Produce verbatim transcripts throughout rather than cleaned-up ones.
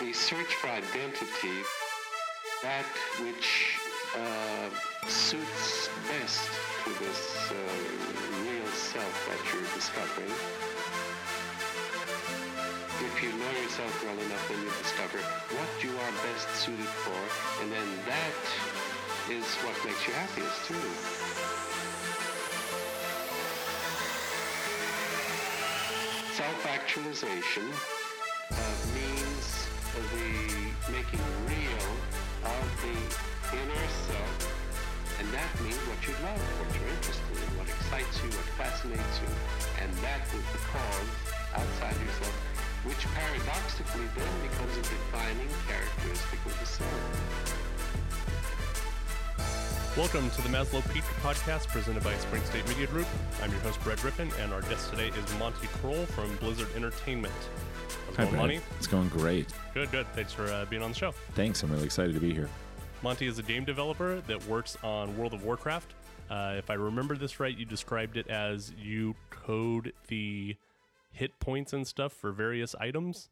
the search for identity, that which uh, suits best to this uh, real self that you're discovering. If you know yourself well enough, then you discover what you are best suited for, and then that is what makes you happiest too. Self-actualization uh, means the making real of the inner self, and that means what you love, what you're interested in, what excites you, what fascinates you, and that is the cause outside yourself, which paradoxically then becomes a defining characteristic of the self. Welcome to the Maslow Peak podcast presented by Spring State Media Group. I'm your host, Brett Rippin, and our guest today is Monte Krol from Blizzard Entertainment. How's it going, Monty? It's going great. Good, good. Thanks for uh, being on the show. Thanks. I'm really excited to be here. Monte is a game developer that works on World of Warcraft. Uh, if I remember this right, you described it as you code the hit points and stuff for various items.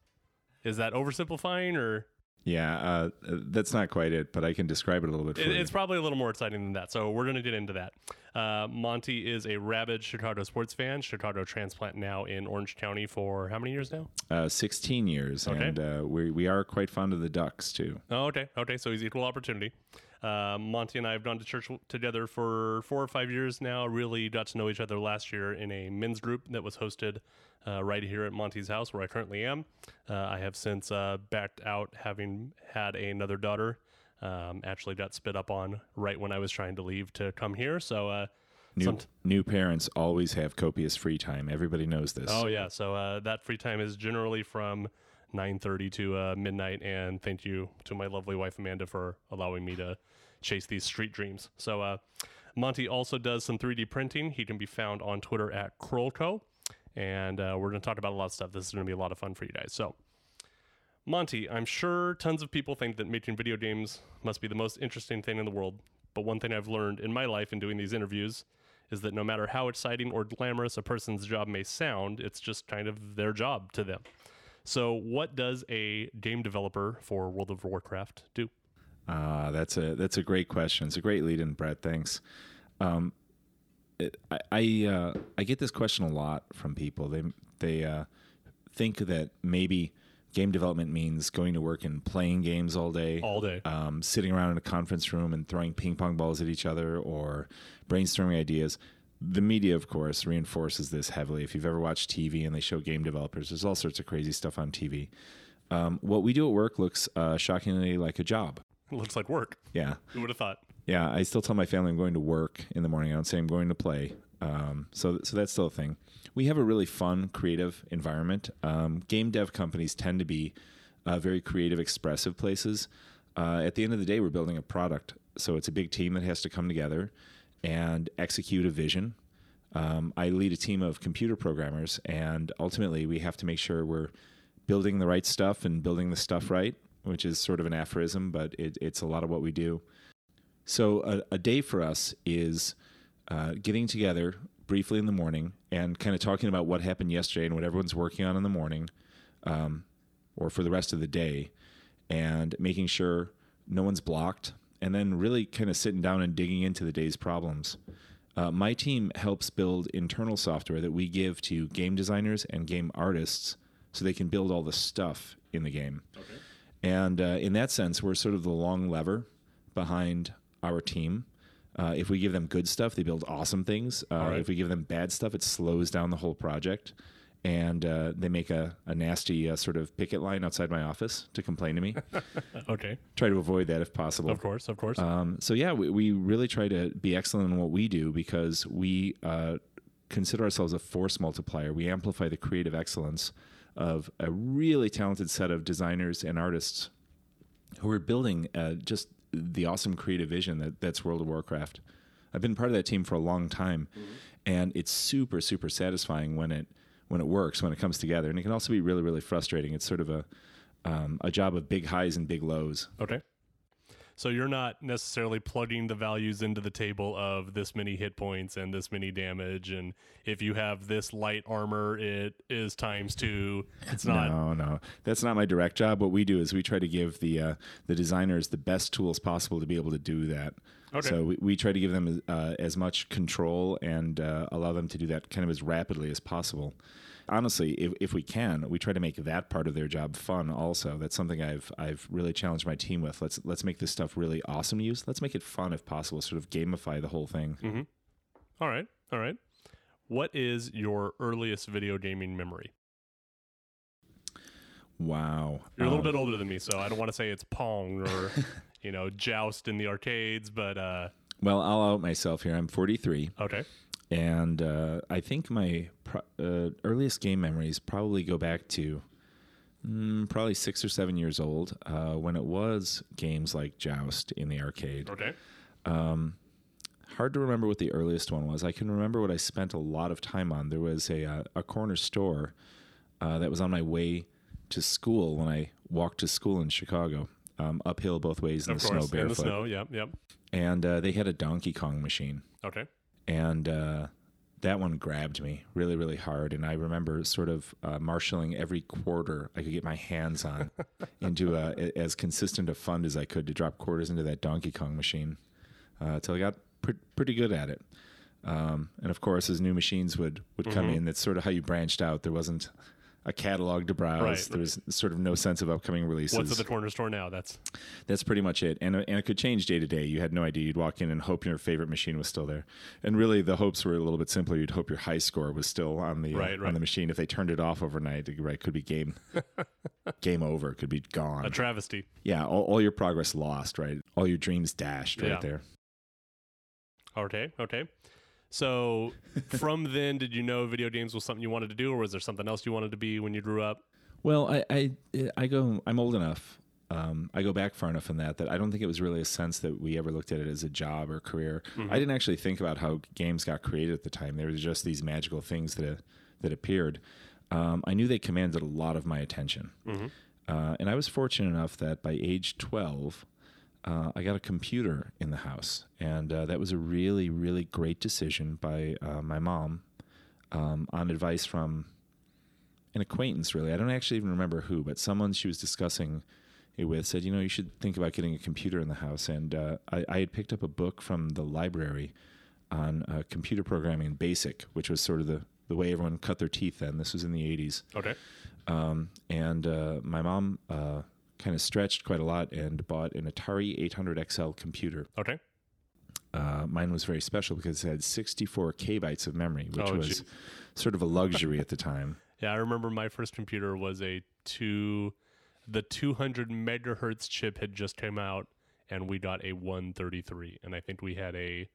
Is that oversimplifying, or...? Yeah, uh, that's not quite it, but I can describe it a little bit further. It's probably a little more exciting than that, so we're going to get into that. Uh, Monty is a rabid Chicago sports fan, Chicago transplant now in Orange County for how many years now? Uh, sixteen years, okay. and uh, we we are quite fond of the Ducks, too. Oh, okay, okay, so he's equal opportunity. Uh, Monty and I have gone to church together for four or five years now, really got to know each other last year in a men's group that was hosted uh, right here at Monty's house, where I currently am. Uh, I have since uh, backed out, having had another daughter, um, actually got spit up on right when I was trying to leave to come here. So uh, new, some t- new parents always have copious free time. Everybody knows this. Oh, yeah. So uh, that free time is generally from nine thirty to uh, midnight, and thank you to my lovely wife Amanda for allowing me to chase these street dreams. So uh, Monty also does some three D printing. He can be found on Twitter at KrollCo, and uh, we're going to talk about a lot of stuff. This is going to be a lot of fun for you guys. So Monty, I'm sure tons of people think that making video games must be the most interesting thing in the world, but one thing I've learned in my life in doing these interviews is that no matter how exciting or glamorous a person's job may sound, it's just kind of their job to them. So what does a game developer for World of Warcraft do? Uh, that's a that's a great question. It's a great lead-in, Brett. Thanks. Um, it, I I, uh, I get this question a lot from people. They they uh, think that maybe game development means going to work and playing games all day, all day, um, sitting around in a conference room and throwing ping pong balls at each other or brainstorming ideas. The media, of course, reinforces this heavily. If you've ever watched T V and they show game developers, there's all sorts of crazy stuff on T V. Um, what we do at work looks uh, shockingly like a job. It looks like work. Yeah. Who would have thought? Yeah. I still tell my family I'm going to work in the morning. I don't say I'm going to play. Um, so, so that's still a thing. We have a really fun, creative environment. Um, game dev companies tend to be uh, very creative, expressive places. Uh, at the end of the day, we're building a product. So it's a big team that has to come together and execute a vision. Um, I lead a team of computer programmers, and ultimately we have to make sure we're building the right stuff and building the stuff right, which is sort of an aphorism, but it, it's a lot of what we do. So a, a day for us is uh, getting together briefly in the morning and kind of talking about what happened yesterday and what everyone's working on in the morning um, or for the rest of the day, and making sure no one's blocked, and then really kind of sitting down and digging into the day's problems. Uh, my team helps build internal software that we give to game designers and game artists so they can build all the stuff in the game. Okay. And uh, in that sense, we're sort of the long lever behind our team. Uh, if we give them good stuff, they build awesome things. Uh, all right. If we give them bad stuff, it slows down the whole project. And uh, they make a, a nasty uh, sort of picket line outside my office to complain to me. Okay. Try to avoid that if possible. Of course, of course. Um, so yeah, we, we really try to be excellent in what we do because we uh, consider ourselves a force multiplier. We amplify the creative excellence of a really talented set of designers and artists who are building uh, just the awesome creative vision that, that's World of Warcraft. I've been part of that team for a long time, mm-hmm. and it's super, super satisfying when it... when it works, when it comes together. And it can also be really, really frustrating. It's sort of a um, a job of big highs and big lows. Okay. So you're not necessarily plugging the values into the table of this many hit points and this many damage. And if you have this light armor, it is times two. It's not. No, no, that's not my direct job. What we do is we try to give the uh, the designers the best tools possible to be able to do that. Okay. So we, we try to give them uh, as much control and uh, allow them to do that kind of as rapidly as possible. Honestly, if, if we can, we try to make that part of their job fun also. That's something I've I've really challenged my team with. Let's let's make this stuff really awesome to use. Let's make it fun if possible, sort of gamify the whole thing. Mm-hmm. All right. All right. What is your earliest video gaming memory? Wow. You're a little um, bit older than me, so I don't want to say it's Pong or, you know, Joust in the arcades, but... Uh... Well, I'll out myself here. I'm forty-three. Okay. And uh, I think my pro- uh, earliest game memories probably go back to mm, probably six or seven years old uh, when it was games like Joust in the arcade. Okay. Um, hard to remember what the earliest one was. I can remember what I spent a lot of time on. There was a, uh, a corner store uh, that was on my way to school when I walked to school in Chicago, um, uphill both ways in of the course, snow barefoot. In the snow, yep, yep. And uh, they had a Donkey Kong machine. Okay. And uh, that one grabbed me really, really hard. And I remember sort of uh, marshaling every quarter I could get my hands on into a, a, as consistent a fund as I could to drop quarters into that Donkey Kong machine until uh, I got pr- pretty good at it. Um, and, of course, as new machines would, would mm-hmm. come in, that's sort of how you branched out. There wasn't a catalog to browse. Right. There was sort of no sense of upcoming releases. What's at the corner store now? That's that's pretty much it. And and it could change day to day. You had no idea. You'd walk in and hope your favorite machine was still there. And really, the hopes were a little bit simpler. You'd hope your high score was still on the right, uh, right. on the machine. If they turned it off overnight, it right, could be game game over. Could be gone. A travesty. Yeah, all, all your progress lost. Right, all your dreams dashed. Right yeah. there. Okay. Okay. So from then, did you know video games was something you wanted to do, or was there something else you wanted to be when you grew up? Well, I I, I go I'm old enough. Um, I go back far enough in that that I don't think it was really a sense that we ever looked at it as a job or career. Mm-hmm. I didn't actually think about how games got created at the time. They were just these magical things that that appeared. Um, I knew they commanded a lot of my attention, mm-hmm. uh, and I was fortunate enough that by age twelve. Uh, I got a computer in the house, and uh, that was a really, really great decision by uh, my mom um, on advice from an acquaintance, really. I don't actually even remember who, but someone she was discussing it with said, you know, you should think about getting a computer in the house. And uh, I, I had picked up a book from the library on uh, computer programming and BASIC, which was sort of the, the way everyone cut their teeth then. This was in the eighties. Okay. Um, and uh, my mom... Uh, kind of stretched quite a lot and bought an Atari eight hundred X L computer. Okay. Uh, mine was very special because it had sixty-four kilobytes of memory, which oh, was geez. sort of a luxury at the time. Yeah, I remember my first computer was a two, the two hundred megahertz chip had just come out, and we got a one thirty-three, and I think we had a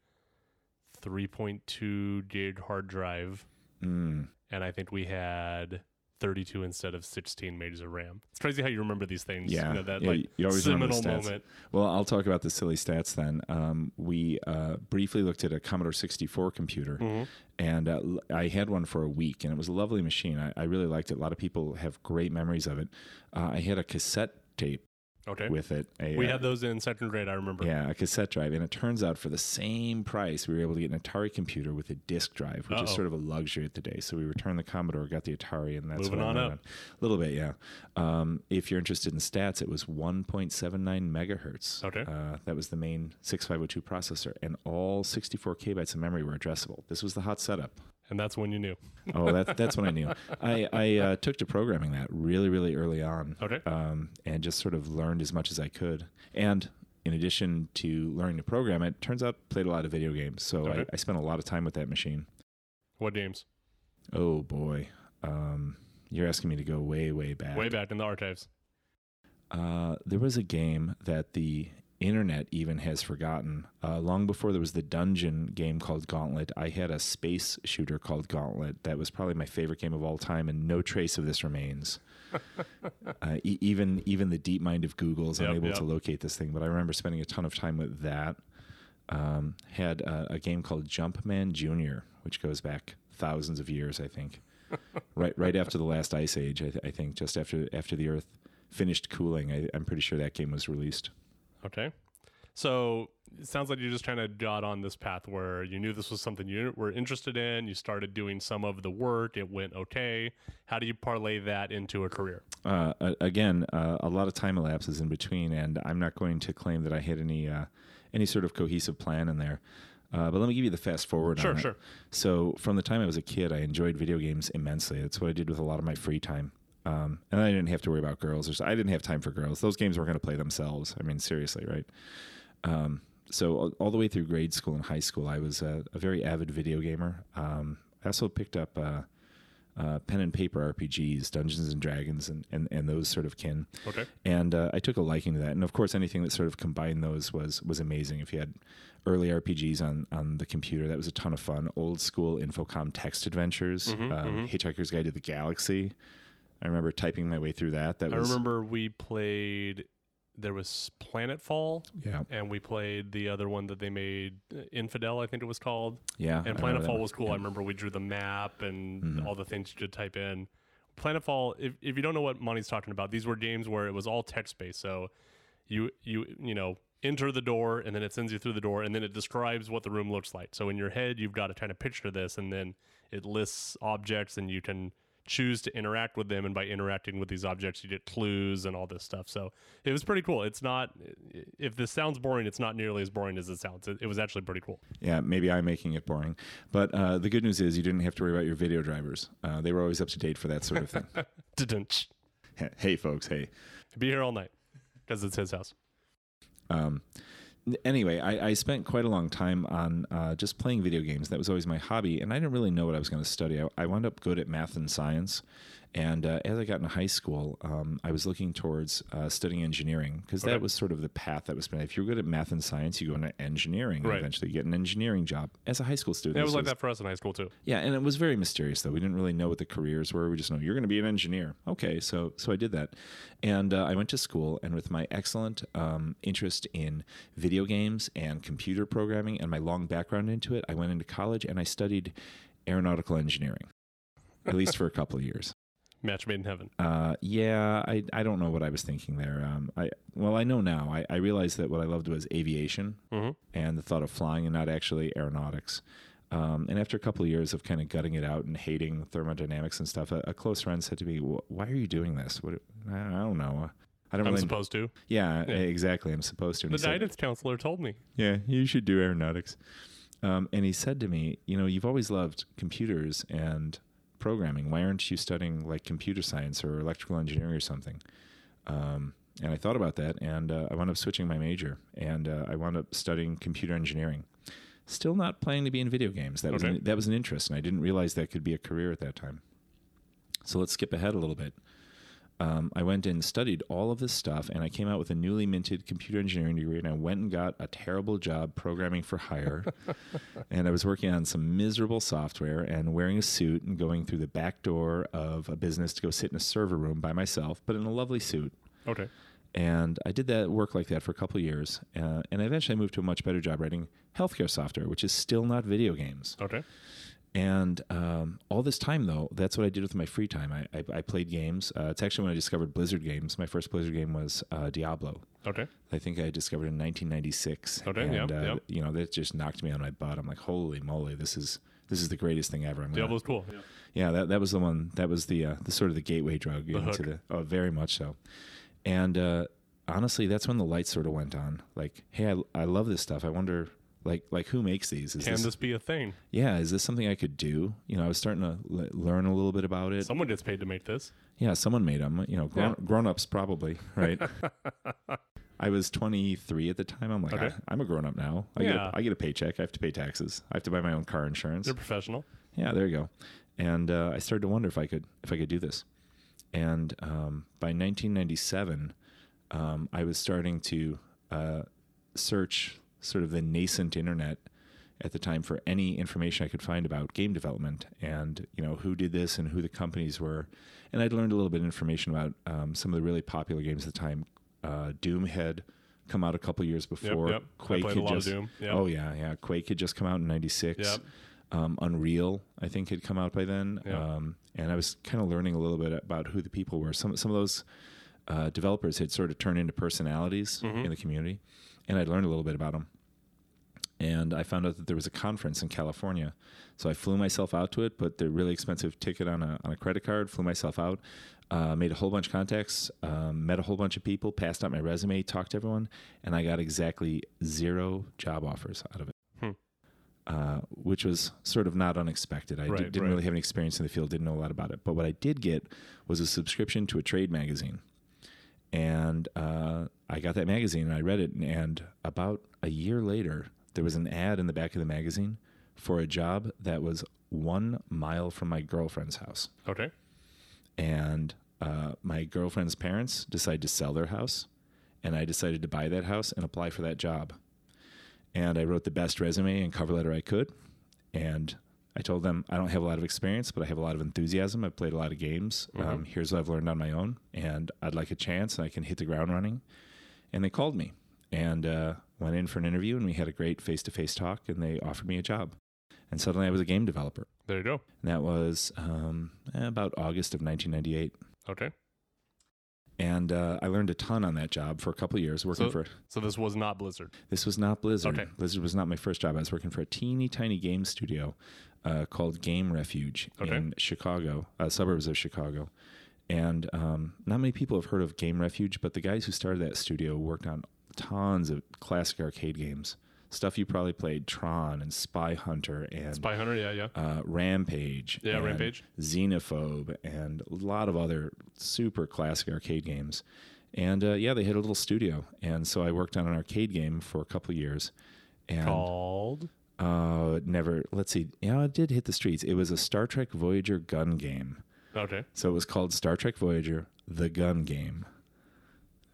three point two gig hard drive, mm. and I think we had thirty-two instead of sixteen megs of RAM. It's crazy how you remember these things. Yeah, you know, that yeah, like you always seminal moment. Well, I'll talk about the silly stats then. Um, we uh, briefly looked at a Commodore sixty-four computer, mm-hmm. and uh, I had one for a week, and it was a lovely machine. I, I really liked it. A lot of people have great memories of it. Uh, I had a cassette tape. Okay. With it. A, we uh, had those in second grade, I remember. Yeah, a cassette drive. And it turns out for the same price, we were able to get an Atari computer with a disk drive, which Uh-oh. is sort of a luxury at the day. So we returned the Commodore, got the Atari, and that's Moving on up. On. A little bit, yeah. Um, if you're interested in stats, it was one point seven nine megahertz. Okay. Uh, that was the main sixty-five oh two processor. And all sixty-four kilobytes of memory were addressable. This was the hot setup. And that's when you knew. oh, that, that's when I knew. I, I uh, took to programming that really, really early on. Okay. Um, and just sort of learned as much as I could. And in addition to learning to program, it turns out played a lot of video games. So okay. I, I spent a lot of time with that machine. What games? Oh, boy. Um, you're asking me to go way, way back. Way back in the archives. Uh, there was a game that the internet even has forgotten. Uh, long before there was the dungeon game called Gauntlet, I had a space shooter called Gauntlet that was probably my favorite game of all time, and no trace of this remains. uh, e- even even the deep mind of Google is yep, unable yep. to locate this thing, but I remember spending a ton of time with that. Um, had uh, a game called Jumpman Junior, which goes back thousands of years, I think. right right after the last ice age, I, th- I think, just after, after the Earth finished cooling. I, I'm pretty sure that game was released. Okay. So it sounds like you're just trying to jot on this path where you knew this was something you were interested in. You started doing some of the work. It went okay. How do you parlay that into a career? Uh, again, uh, a lot of time elapses in between, and I'm not going to claim that I had any uh, any sort of cohesive plan in there. Uh, but let me give you the fast forward on it. Sure, sure. So from the time I was a kid, I enjoyed video games immensely. That's what I did with a lot of my free time. Um, and I didn't have to worry about girls. Or so. I didn't have time for girls. Those games weren't going to play themselves. I mean, seriously, right? Um, so all the way through grade school and high school, I was a, a very avid video gamer. Um, I also picked up uh, uh, pen and paper R P Gs, Dungeons and Dragons, and, and, and those sort of kin. Okay. And uh, I took a liking to that. And, of course, anything that sort of combined those was was amazing. If you had early R P Gs on, on the computer, that was a ton of fun. Old school Infocom text adventures, mm-hmm, um, mm-hmm. Hitchhiker's Guide to the Galaxy. I remember typing my way through that. That I was, remember we played... There was Planetfall, yeah, and we played the other one that they made, Infidel, I think it was called. Yeah, and Planetfall was cool. Yeah. I remember we drew the map and mm. all the things you could type in. Planetfall, if if you don't know what Monty's talking about, these were games where it was all text-based. So you you you know enter the door, and then it sends you through the door, and then it describes what the room looks like. So in your head, you've got to kind of picture this, and then it lists objects, and you can choose to interact with them, and by interacting with these objects you get clues and all this stuff. So it was pretty cool. It's not, if this sounds boring, it's not nearly as boring as it sounds. It, it was actually pretty cool. Yeah, maybe I'm making it boring, but uh the good news is you didn't have to worry about your video drivers. Uh they were always up to date for that sort of thing. Hey folks, hey, be here all night because it's his house. um Anyway, I, I spent quite a long time on uh, just playing video games. That was always my hobby, and I didn't really know what I was going to study. I, I wound up good at math and science, and uh, as I got into high school, um, I was looking towards uh, studying engineering, because okay. that was sort of the path that was been. If you're good at math and science, you go into engineering, right. Eventually you get an engineering job as a high school student. Yeah, it was so like it was, that for us in high school, too. Yeah, and it was very mysterious, though. We didn't really know what the careers were. We just know you're going to be an engineer. Okay, so so I did that, and uh, I went to school, and with my excellent um, interest in video video games and computer programming and my long background into it, I went into college and I studied aeronautical engineering, at least for a couple of years. Match made in heaven. Uh, yeah, I I don't know what I was thinking there. Um, I well, I know now. I, I realized that what I loved was aviation, mm-hmm. and the thought of flying and not actually aeronautics. Um, and after a couple of years of kind of gutting it out and hating thermodynamics and stuff, a, a close friend said to me, "Why are you doing this? What? I don't know." I don't I'm really supposed know. to. Yeah, yeah, exactly. I'm supposed to. And the guidance said, counselor told me. Yeah, you should do aeronautics. Um, and he said to me, you know, you've always loved computers and programming. Why aren't you studying like computer science or electrical engineering or something? Um, and I thought about that, and uh, I wound up switching my major, and uh, I wound up studying computer engineering. Still not planning to be in video games. That, okay. was an, that was an interest, and I didn't realize that could be a career at that time. So let's skip ahead a little bit. Um, I went and studied all of this stuff, and I came out with a newly minted computer engineering degree, and I went and got a terrible job programming for hire. And I was working on some miserable software and wearing a suit and going through the back door of a business to go sit in a server room by myself, but in a lovely suit. Okay. And I did that work like that for a couple of years, uh, and I eventually moved to a much better job writing healthcare software, which is still not video games. Okay. And um, all this time, though, that's what I did with my free time. I, I, I played games. Uh, it's actually when I discovered Blizzard games. My first Blizzard game was uh, Diablo. Okay. I think I discovered in nineteen ninety-six. Okay, and, yeah, uh, yeah. You know, that just knocked me on my butt. I'm like, holy moly, this is this is the greatest thing ever. I'm Diablo's gonna... cool. Yeah, yeah that, that was the one. That was the uh, the sort of the gateway drug the into hook. the. Oh, very much so. And uh, honestly, that's when the lights sort of went on. Like, hey, I, I love this stuff. I wonder. Like, like who makes these? Is Can this, this be a thing? Yeah. Is this something I could do? You know, I was starting to l- learn a little bit about it. Someone gets paid to make this. Yeah. Someone made them, you know, grown, yeah. grown-ups probably. Right. I was twenty-three at the time. I'm like, okay. I, I'm a grown-up now. I, yeah. get a, I get a paycheck. I have to pay taxes. I have to buy my own car insurance. You're professional. Yeah. There you go. And uh, I started to wonder if I could, if I could do this. And um, by nineteen ninety-seven, um, I was starting to uh, search sort of the nascent internet at the time for any information I could find about game development and, you know, who did this and who the companies were. And I'd learned a little bit of information about um, some of the really popular games at the time. Uh, Doom had come out a couple years before. Yep, yep. Quake I played had a lot just, of Doom. Yep. Oh, yeah, yeah. Quake had just come out in ninety-six. Yep. Um, Unreal, I think, had come out by then. Yep. Um, and I was kind of learning a little bit about who the people were. Some, some of those... uh, developers had sort of turned into personalities mm-hmm. in the community, and I'd learned a little bit about them. And I found out that there was a conference in California. So I flew myself out to it, put the really expensive ticket on a, on a credit card, flew myself out, uh, made a whole bunch of contacts, um, met a whole bunch of people, passed out my resume, talked to everyone, and I got exactly zero job offers out of it, hmm. uh, which was sort of not unexpected. I right, did, didn't right. really have any experience in the field, didn't know a lot about it. But what I did get was a subscription to a trade magazine. And uh, I got that magazine, and I read it, and, and about a year later, there was an ad in the back of the magazine for a job that was one mile from my girlfriend's house. Okay. And uh, my girlfriend's parents decided to sell their house, and I decided to buy that house and apply for that job. And I wrote the best resume and cover letter I could, and I told them I don't have a lot of experience, but I have a lot of enthusiasm. I've played a lot of games. Mm-hmm. Um, here's what I've learned on my own, and I'd like a chance, and I can hit the ground running. And they called me. And uh, went in for an interview, and we had a great face-to-face talk, and they offered me a job. And suddenly I was a game developer. There you go. And that was um, about August of nineteen ninety-eight. Okay. And uh, I learned a ton on that job for a couple of years working so, for it. So this was not Blizzard? This was not Blizzard. Okay. Blizzard was not my first job. I was working for a teeny tiny game studio uh, called Game Refuge okay. in Chicago, uh, suburbs of Chicago. And um, not many people have heard of Game Refuge, but the guys who started that studio worked on tons of classic arcade games, stuff you probably played, Tron and Spy Hunter and Spy Hunter, yeah, yeah, uh, Rampage, yeah, and Rampage, Xenophobe, and a lot of other super classic arcade games. And uh, yeah, they had a little studio, and so I worked on an arcade game for a couple of years, and called uh, never. Let's see, yeah, it did hit the streets. It was a Star Trek Voyager gun game. Okay, so it was called Star Trek Voyager: The Gun Game.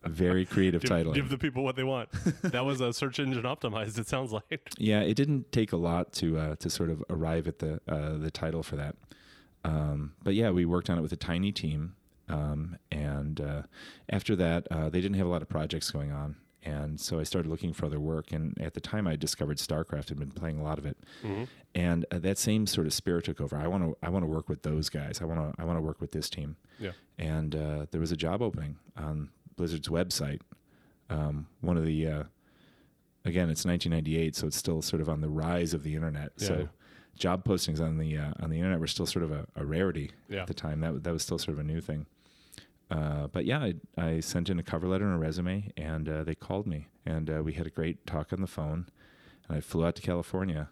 Very creative give, titling. Give the people what they want. That was a search engine optimized, it sounds like. Yeah, it didn't take a lot to uh, to sort of arrive at the uh, the title for that. Um, but yeah, we worked on it with a tiny team. Um, and uh, after that, uh, they didn't have a lot of projects going on. And so I started looking for other work. And at the time, I discovered StarCraft and been playing a lot of it. Mm-hmm. And uh, that same sort of spirit took over. I want to I want to work with those guys. I want to I want to work with this team. Yeah. And uh, there was a job opening on Blizzard's website. Um, one of the, uh, again, it's nineteen ninety-eight, so it's still sort of on the rise of the internet. Yeah. So job postings on the uh, on the internet were still sort of a, a rarity yeah. at the time. That that was still sort of a new thing. Uh, but yeah, I, I sent in a cover letter and a resume, and uh, they called me, and uh, we had a great talk on the phone. And I flew out to California,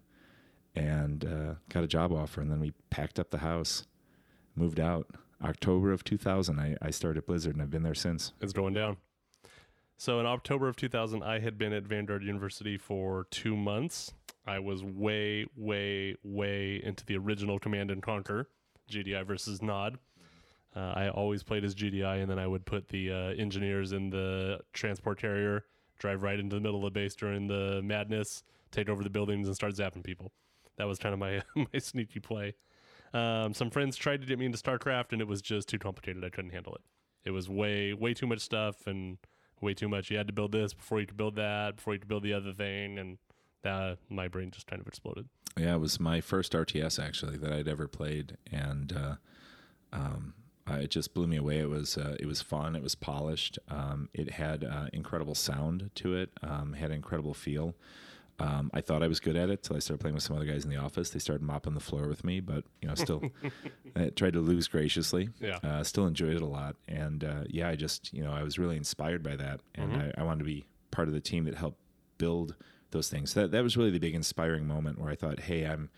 and uh, got a job offer, and then we packed up the house, moved out. October of two thousand, I, I started at Blizzard, and I've been there since. It's going down. So in October of two thousand, I had been at Vanguard University for two months. I was way, way, way into the original Command and Conquer, G D I versus N O D. Uh, I always played as G D I, and then I would put the uh, engineers in the transport carrier, drive right into the middle of the base during the madness, take over the buildings, and start zapping people. That was kind of my, my sneaky play. Um, some friends tried to get me into StarCraft, and it was just too complicated. I couldn't handle it. It was way, way too much stuff and way too much. You had to build this before you could build that, before you could build the other thing, and that, my brain just kind of exploded. Yeah, it was my first R T S, actually, that I'd ever played, and uh, um, uh, it just blew me away. It was uh, it was fun. It was polished. Um, it had uh, incredible sound to it, um, had incredible feel. Um, I thought I was good at it till I started playing with some other guys in the office. They started mopping the floor with me, but you know, still I tried to lose graciously. Yeah, uh, still enjoyed it a lot, and uh, yeah, I just you know I was really inspired by that, and mm-hmm. I, I wanted to be part of the team that helped build those things. So that that was really the big inspiring moment where I thought, hey, I'm,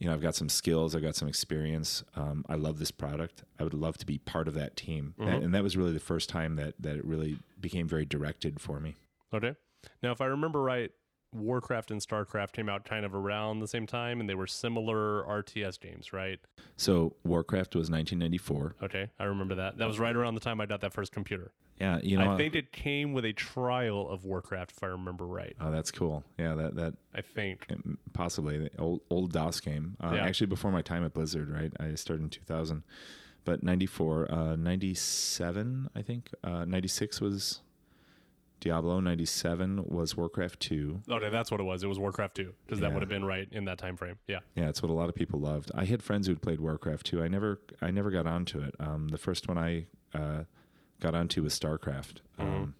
you know, I've got some skills, I've got some experience. Um, I love this product. I would love to be part of that team, mm-hmm. that, and that was really the first time that that it really became very directed for me. Okay, now if I remember right, Warcraft and StarCraft came out kind of around the same time, and they were similar R T S games, right? So Warcraft was nineteen ninety-four. Okay, I remember that. That was right around the time I got that first computer. Yeah, you know, I think it came with a trial of Warcraft, if I remember right. Oh, that's cool. Yeah, that that I think possibly the old old DOS game. Uh, yeah. Actually, before my time at Blizzard, right? I started in two thousand, but ninety-four, uh, ninety-seven, I think, uh, ninety-six was Diablo, ninety-seven was Warcraft Two. Okay, that's what it was. It was Warcraft Two, because yeah. that would have been right in that time frame. Yeah, yeah, it's what a lot of people loved. I had friends who had played Warcraft Two. I never, I never got onto it. Um, the first one I uh, got onto was StarCraft. Mm-hmm. Um,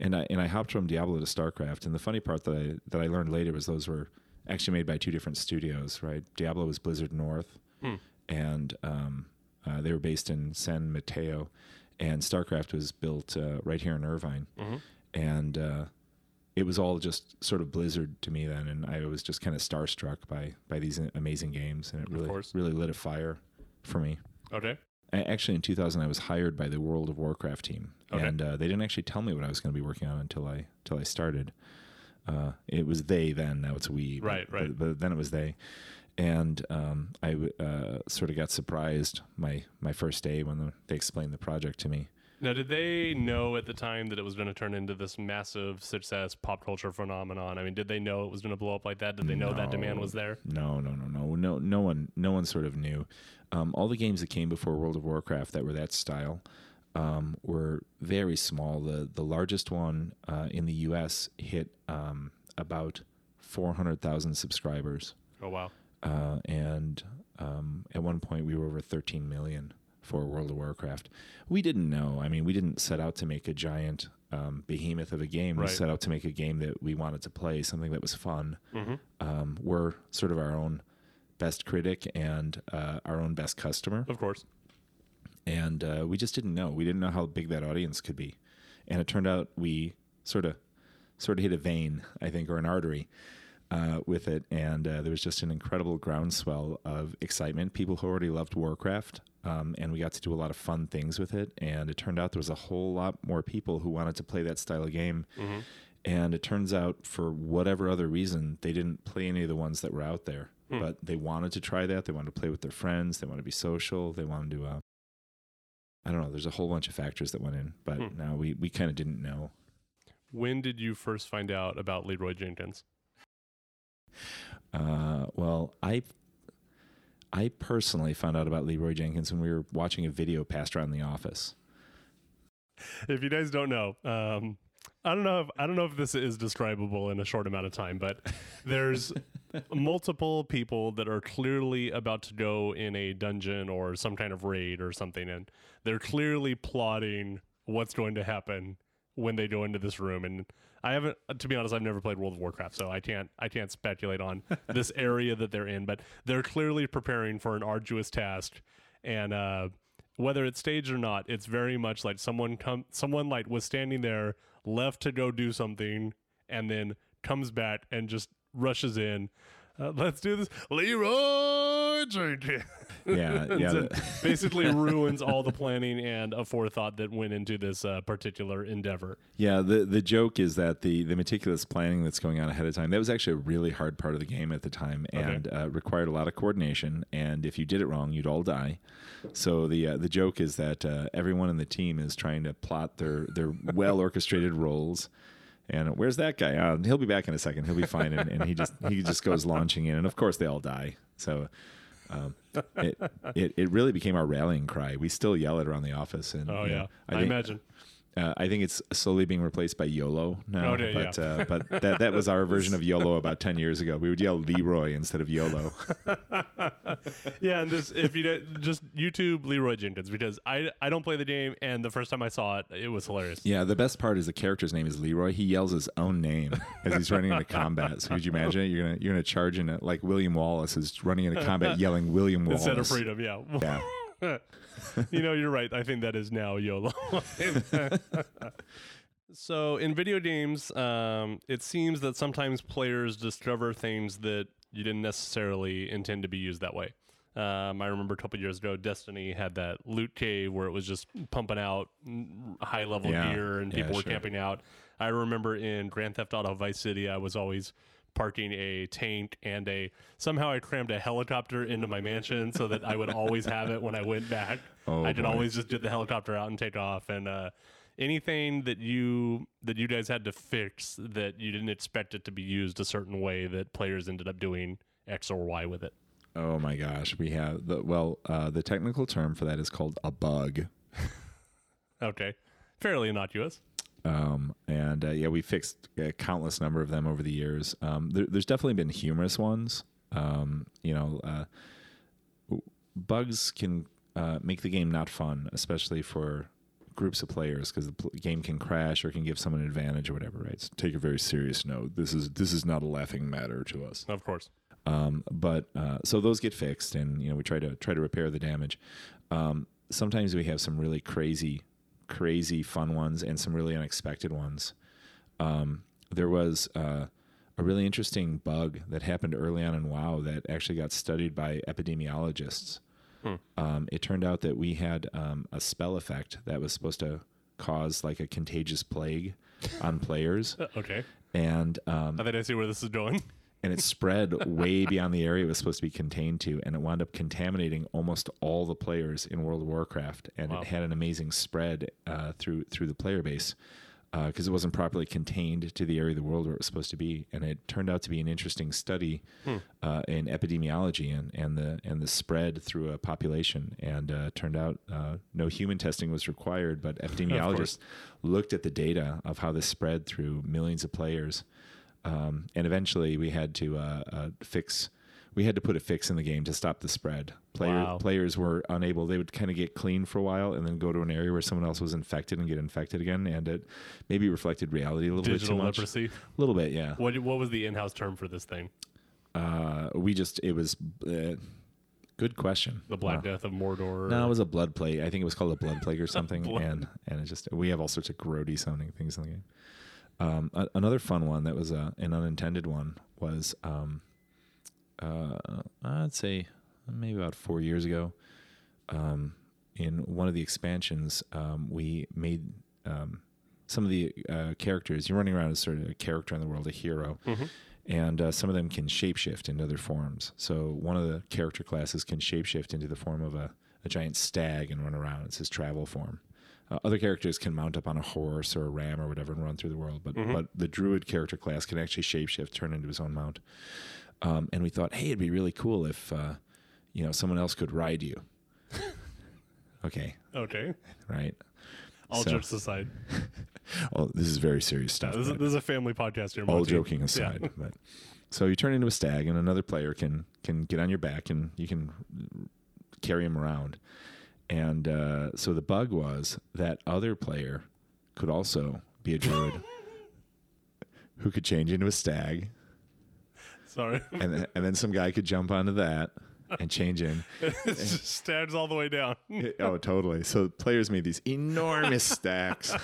and I and I hopped from Diablo to StarCraft. And the funny part that I that I learned later was those were actually made by two different studios, right? Diablo was Blizzard North, mm. and um, uh, they were based in San Mateo. And StarCraft was built uh, right here in Irvine. Mm-hmm. And uh, it was all just sort of Blizzard to me then. And I was just kind of starstruck by by these amazing games. And it really, really lit a fire for me. Okay. I, actually, in two thousand, I was hired by the World of Warcraft team. Okay. And uh, they didn't actually tell me what I was going to be working on until I, until I started. Uh, it was they then. Now it's we. But, right, right. But, but then it was they. And um, I uh, sort of got surprised my, my first day when the, they explained the project to me. Now, did they know at the time that it was going to turn into this massive success pop culture phenomenon? I mean, did they know it was going to blow up like that? Did they know no, that demand was there? No, no, no, no, no, no one, no one sort of knew. Um, all the games that came before World of Warcraft that were that style um, were very small. The the largest one uh, in the U S hit um, about four hundred thousand subscribers. Oh, wow. Uh, and um, at one point, we were over thirteen million for World of Warcraft. We didn't know. I mean, we didn't set out to make a giant um, behemoth of a game. Right. We set out to make a game that we wanted to play, something that was fun. Mm-hmm. Um, we're sort of our own best critic and uh, our own best customer. Of course. And uh, we just didn't know. We didn't know how big that audience could be. And it turned out we sort of sort of hit a vein, I think, or an artery. Uh, with it, and uh, there was just an incredible groundswell of excitement. People who already loved Warcraft, um, and we got to do a lot of fun things with it, and it turned out there was a whole lot more people who wanted to play that style of game, mm-hmm. and it turns out, for whatever other reason, they didn't play any of the ones that were out there, mm. but they wanted to try that, they wanted to play with their friends, they wanted to be social, they wanted to, uh, I don't know, there's a whole bunch of factors that went in, but mm. no, we, we kind of didn't know. When did you first find out about Leroy Jenkins? Uh, well, I, I personally found out about Leroy Jenkins when we were watching a video passed around the office. If you guys don't know, um, I don't know if, I don't know if this is describable in a short amount of time, but there's multiple people that are clearly about to go in a dungeon or some kind of raid or something. And they're clearly plotting what's going to happen when they go into this room. And I haven't, to be honest, I've never played World of Warcraft, so I can't I can't speculate on this area that they're in, but they're clearly preparing for an arduous task. And uh, whether it's staged or not, it's very much like someone come, someone like was standing there, left to go do something, and then comes back and just rushes in. Uh, let's do this. Leroy Jenkins. Yeah, yeah. Basically ruins all the planning and aforethought that went into this uh, particular endeavor. Yeah, the the joke is that the, the meticulous planning that's going on ahead of time, that was actually a really hard part of the game at the time, and okay. uh, required a lot of coordination, and if you did it wrong, you'd all die. So the uh, the joke is that uh, everyone in the team is trying to plot their, their well-orchestrated roles. And where's that guy? Uh, he'll be back in a second. He'll be fine. And, and he just he just goes launching in. And of course, they all die. So um, it, it it really became our rallying cry. We still yell it around the office. And oh, yeah. You know, I, I think, imagine. Uh, I think it's slowly being replaced by YOLO now. Okay, but yeah. uh, but that, that was our version of YOLO about ten years ago. We would yell Leroy instead of YOLO. Yeah, and this, if you don't, just YouTube Leroy Jenkins, because I, I don't play the game, and the first time I saw it, it was hilarious. Yeah, the best part is the character's name is Leroy. He yells his own name as he's running into combat. So could you imagine it? You're gonna you're gonna charge in it like William Wallace is running into combat yelling William Wallace instead of freedom. Yeah. Yeah. You know, you're right. I think that is now YOLO. So in video games, um, it seems that sometimes players discover things that you didn't necessarily intend to be used that way. Um, I remember a couple years ago, Destiny had that loot cave where it was just pumping out high-level yeah. gear and people yeah, were sure. camping out. I remember in Grand Theft Auto Vice City, I was always parking a tank and a somehow I crammed a helicopter into my mansion so that I would always have it when I went back. Oh, I could boy. always just get the helicopter out and take off. And uh, anything that you that you guys had to fix that you didn't expect it to be used a certain way that players ended up doing X or Y with it. Oh my gosh, we have the well. Uh, the technical term for that is called a bug. Okay, fairly innocuous. Um, and, uh, yeah, we fixed a countless number of them over the years. Um, there, there's definitely been humorous ones. Um, you know, uh, bugs can, uh, make the game not fun, especially for groups of players because the game can crash or can give someone an advantage or whatever, right? So take a very serious note. This is this is not a laughing matter to us. Of course. Um, but uh, so those get fixed, and you know we try to try to repair the damage. Um, sometimes we have some really crazy, crazy fun ones, and some really unexpected ones. Um, there was uh, a really interesting bug that happened early on in WoW that actually got studied by epidemiologists. Hmm. Um, it turned out that we had um, a spell effect that was supposed to cause like a contagious plague on players. Okay. And um, I think I see where this is going. And it spread way beyond the area it was supposed to be contained to, and it wound up contaminating almost all the players in World of Warcraft, and wow. It had an amazing spread uh, through through the player base because uh, it wasn't properly contained to the area of the world where it was supposed to be. And it turned out to be an interesting study hmm. uh, in epidemiology and, and the and the spread through a population. And uh, turned out uh, no human testing was required, but epidemiologists looked at the data of how this spread through millions of players. Um, and eventually we had to uh, uh, fix, we had to put a fix in the game to stop the spread. Player, wow. Players were unable, they would kind of get clean for a while and then go to an area where someone else was infected and get infected again. And it maybe reflected reality a little Digital bit too leprosy. Much. Digital leprosy? A little bit, yeah. What What was the in-house term for this thing? Uh, we just, it was, uh, good question. The Black uh, Death of Mordor? No, it was a blood plague. I think it was called a blood plague or something. and and it just, we have all sorts of grody sounding things in the game. Um, a, another fun one that was a, an unintended one was, um, uh, I'd say maybe about four years ago, um, in one of the expansions, um, we made um, some of the uh, characters, you're running around as sort of a character in the world, a hero, mm-hmm. and uh, some of them can shapeshift into other forms. So one of the character classes can shapeshift into the form of a, a giant stag and run around. It's his travel form. Uh, other characters can mount up on a horse or a ram or whatever and run through the world, but mm-hmm. but the druid character class can actually shapeshift, turn into his own mount. Um, and we thought, hey, it'd be really cool if uh, you know someone else could ride you. okay. Okay. Right. All so, jokes aside. oh, this is very serious stuff. This, this is a family podcast here. All Monty. Joking aside, yeah. but so you turn into a stag, and another player can can get on your back, and you can carry him around. And uh, so the bug was that other player could also be a druid who could change into a stag. Sorry. And then, and then some guy could jump onto that and change in. It just stags all the way down. it, oh, totally. So players made these enormous stacks.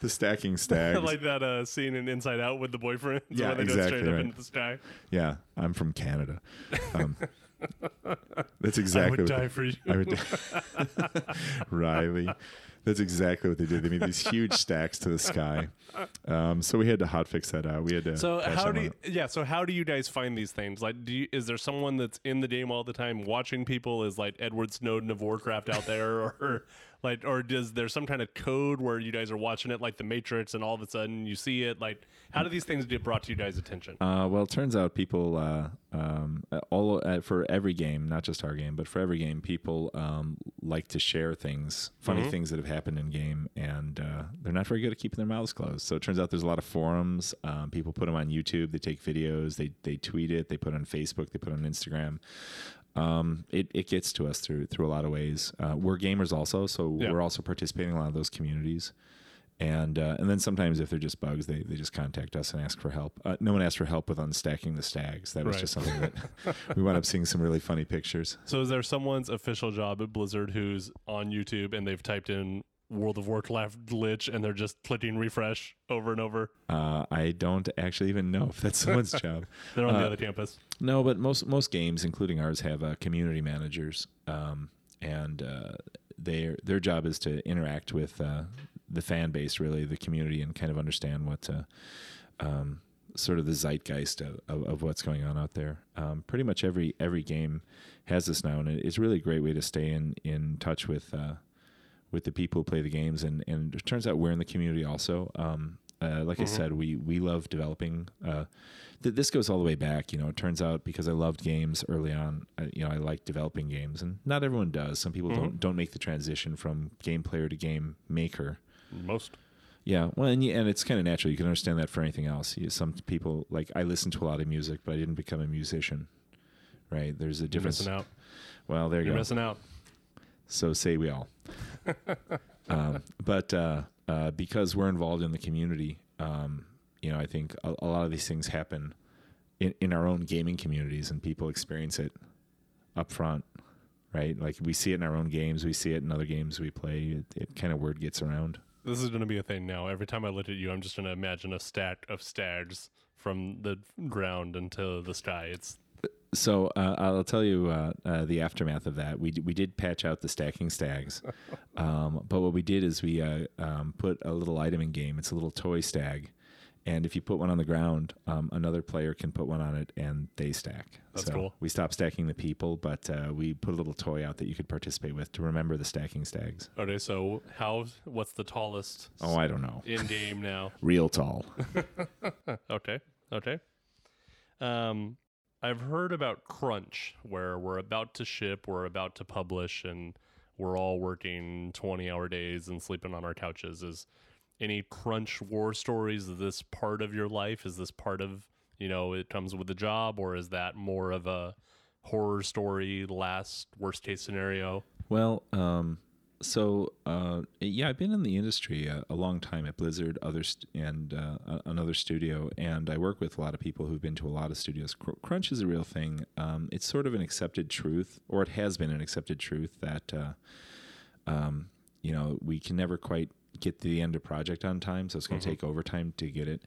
the stacking stags. like that uh, scene in Inside Out with the boyfriend. Yeah, where they exactly. Go straight right. up into the sky. Yeah, I'm from Canada. Um That's exactly. I would die they, for you, I would die. Riley. That's exactly what they did. They made these huge stacks to the sky. Um, so we had to hotfix that out. We had to. So how do you, yeah? So how do you guys find these things? Like, do you, is there someone that's in the game all the time watching people? Is like Edward Snowden of Warcraft out there, or like, or does there some kind of code where you guys are watching it, like The Matrix, and all of a sudden you see it? Like, how do these things get brought to you guys' attention? Uh, well, it turns out people uh, um, all uh, for every game, not just our game, but for every game, people um, like to share things, funny mm-hmm. things that have happened in game, and uh, they're not very good at keeping their mouths closed. So it turns out there's a lot of forums. Um, people put them on YouTube. They take videos. They they tweet it. They put it on Facebook. They put it on Instagram. Um, it it gets to us through through a lot of ways. Uh, we're gamers also, so yeah. we're also participating in a lot of those communities. And uh, and then sometimes if they're just bugs, they, they just contact us and ask for help. Uh, no one asked for help with unstacking the stags. That was right. just something that we wound up seeing some really funny pictures. So is there someone's official job at Blizzard who's on YouTube and they've typed in World of Warcraft glitch and they're just clicking refresh over and over? Uh, I don't actually even know if that's someone's job. They're on uh, the other campus. No, but most, most games, including ours, have uh, community managers. Um, and uh, their their job is to interact with... Uh, the fan base, really, the community, and kind of understand what uh, um, sort of the zeitgeist of, of, of what's going on out there. Um, pretty much every every game has this now, and it's really a great way to stay in, in touch with uh, with the people who play the games. And, and it turns out we're in the community also. Um, uh, like mm-hmm. I said, we, we love developing. Uh, th- this goes all the way back. You know, it turns out because I loved games early on, I, you know, I like developing games, and not everyone does. Some people mm-hmm. don't don't make the transition from game player to game maker. Most. Yeah. Well, and, and it's kind of natural. You can understand that for anything else. You, some people, like, I listen to a lot of music, but I didn't become a musician, right? There's a difference. You're missing out. Well, there you go. You're missing out. So say we all. Um, but uh, uh, because we're involved in the community, um, you know, I think a, a lot of these things happen in, in our own gaming communities, and people experience it up front, right? Like, we see it in our own games. We see it in other games we play. It, it kind of word gets around. This is going to be a thing now. Every time I look at you, I'm just going to imagine a stack of stags from the ground into the sky. It's So uh, I'll tell you uh, uh, the aftermath of that. We d- we did patch out the stacking stags, um, but what we did is we uh, um, put a little item in game. It's a little toy stag, and if you put one on the ground, um, another player can put one on it, and they stack. That's so cool. We stopped stacking the people, but uh, we put a little toy out that you could participate with to remember the stacking stags. Okay, so how? What's the tallest? Oh, I don't know. In game now, real tall. okay, okay. Um. I've heard about crunch, where we're about to ship, we're about to publish, and we're all working twenty-hour days and sleeping on our couches. Is any crunch war stories, is this part of your life? Is this part of, you know, it comes with the job, or is that more of a horror story, last, worst-case scenario? Well, um, so, uh, yeah, I've been in the industry a, a long time at Blizzard other st- and uh, another studio, and I work with a lot of people who've been to a lot of studios. Cr- crunch is a real thing. Um, it's sort of an accepted truth, or it has been an accepted truth, that uh, um, you know, we can never quite get to the end of project on time, so it's going to mm-hmm. take overtime to get it.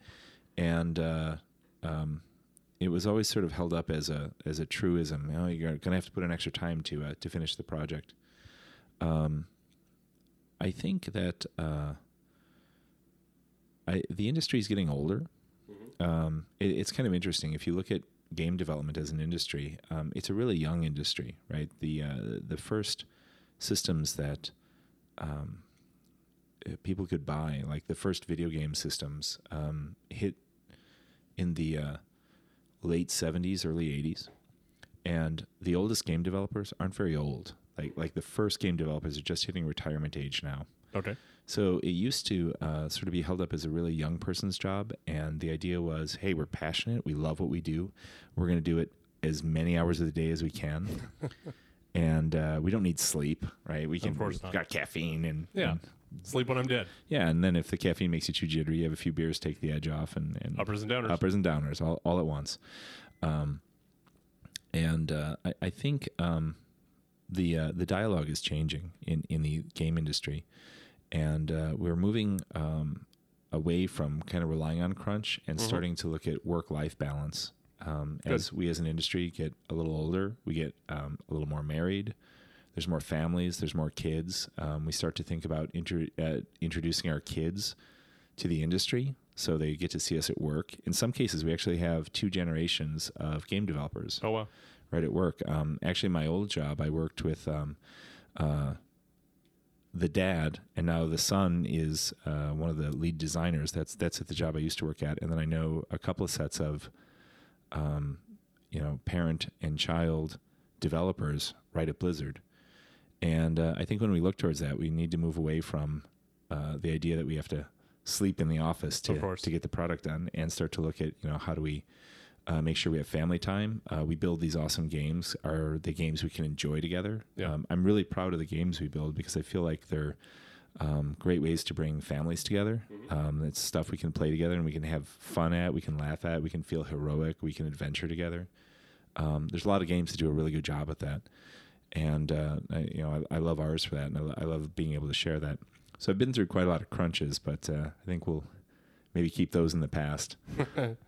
And uh, um, it was always sort of held up as a as a truism. You know, you're going to have to put in extra time to uh, to finish the project. Um, I think that uh, I, the industry is getting older. Mm-hmm. Um, it, it's kind of interesting. If you look at game development as an industry, um, it's a really young industry, right? The uh, the first systems that um, people could buy, like the first video game systems, um, hit in the uh, late seventies, early eighties. And the oldest game developers aren't very old. Like like the first game developers are just hitting retirement age now. Okay. So it used to uh, sort of be held up as a really young person's job, and the idea was, hey, we're passionate, we love what we do, we're going to do it as many hours of the day as we can, and uh, we don't need sleep, right? We can. Of course not. Got caffeine and yeah, and sleep when I'm dead. Yeah, and then if the caffeine makes you too jittery, you have a few beers, take the edge off, and, and uppers and downers, uppers and downers, all all at once. Um, and uh, I, I think. Um, The uh, the dialogue is changing in, in the game industry, and uh, we're moving um, away from kind of relying on crunch and mm-hmm. starting to look at work-life balance. Um, as we as an industry get a little older, we get um, a little more married. There's more families. There's more kids. Um, we start to think about inter- uh, introducing our kids to the industry, so they get to see us at work. In some cases, we actually have two generations of game developers. Oh, wow. Right at work. Um, actually, my old job, I worked with um, uh, the dad, and now the son is uh, one of the lead designers. That's that's at the job I used to work at, and then I know a couple of sets of, um, you know, parent and child developers right at Blizzard. And uh, I think when we look towards that, we need to move away from uh, the idea that we have to sleep in the office to to get the product done, and start to look at, you know, how do we Uh, make sure we have family time. Uh, we build these awesome games, are the games we can enjoy together. Yeah. Um, I'm really proud of the games we build, because I feel like they're um, great ways to bring families together. Mm-hmm. Um, it's stuff we can play together, and we can have fun at, we can laugh at, we can feel heroic, we can adventure together. Um, there's a lot of games that do a really good job at that. And uh, I, you know, I, I love ours for that, and I, lo- I love being able to share that. So I've been through quite a lot of crunches, but uh, I think we'll maybe keep those in the past.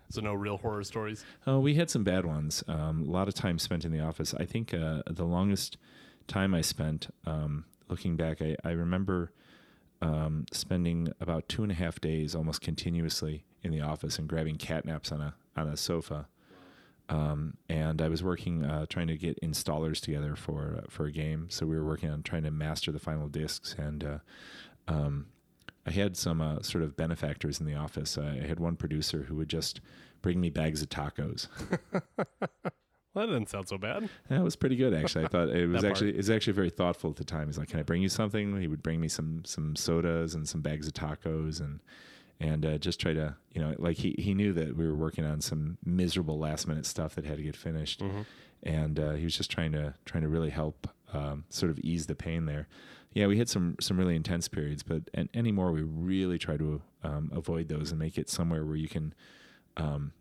So no real horror stories? Oh, we had some bad ones. Um, a lot of time spent in the office. I think uh, the longest time I spent, um, looking back, I, I remember um, spending about two and a half days almost continuously in the office and grabbing cat naps on a on a sofa. Um, and I was working, uh, trying to get installers together for uh, for a game. So we were working on trying to master the final discs, and uh, um I had some uh, sort of benefactors in the office. Uh, I had one producer who would just bring me bags of tacos. Well, that didn't sound so bad. That was pretty good, actually. I thought it was actually it was actually very thoughtful at the time. He's like, "Can I bring you something?" He would bring me some some sodas and some bags of tacos, and and uh, just try to, you know, like he, he knew that we were working on some miserable last minute stuff that had to get finished, mm-hmm. and uh, he was just trying to trying to really help um, sort of ease the pain there. yeah, we hit some some really intense periods, but and anymore we really try to um, avoid those and make it somewhere where you can um,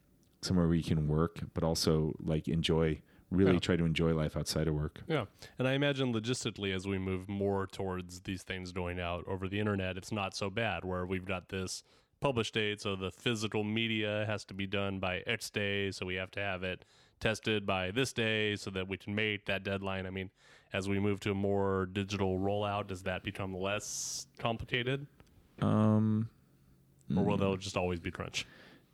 somewhere where you can work, but also like enjoy. Really yeah. try to enjoy life outside of work. Yeah. And I imagine logistically, as we move more towards these things going out over the internet, it's not so bad where we've got this publish date. So the physical media has to be done by X day. So we have to have it tested by this day so that we can make that deadline. I mean, as we move to a more digital rollout, does that become less complicated? Um, or will mm. they'll just always be crunch?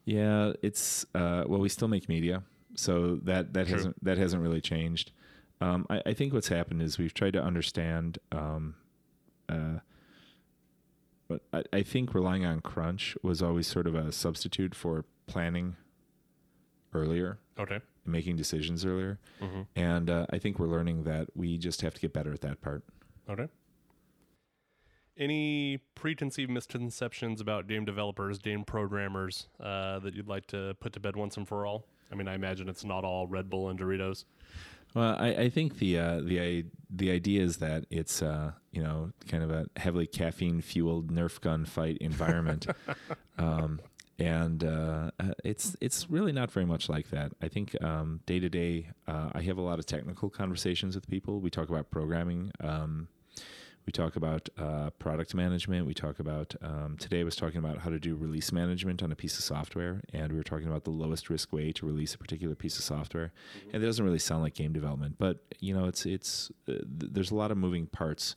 Yeah, it's, uh, well, we still make media. So that, that True. hasn't that hasn't really changed. Um, I, I think what's happened is we've tried to understand, um, uh, but I, I think relying on crunch was always sort of a substitute for planning earlier, okay, making decisions earlier, mm-hmm. and uh, I think we're learning that we just have to get better at that part. Okay. Any preconceived misconceptions about game developers, game programmers uh, that you'd like to put to bed once and for all? I mean, I imagine it's not all Red Bull and Doritos. Well, I, I think the uh, the the idea is that it's uh, you know kind of a heavily caffeine fueled Nerf gun fight environment, um, and uh, it's it's really not very much like that. I think day to day, I have a lot of technical conversations with people. We talk about programming. Um, We talk about uh, product management. We talk about, um, today I was talking about how to do release management on a piece of software, and we were talking about the lowest risk way to release a particular piece of software. Mm-hmm. And it doesn't really sound like game development, but, you know, it's it's uh, th- there's a lot of moving parts.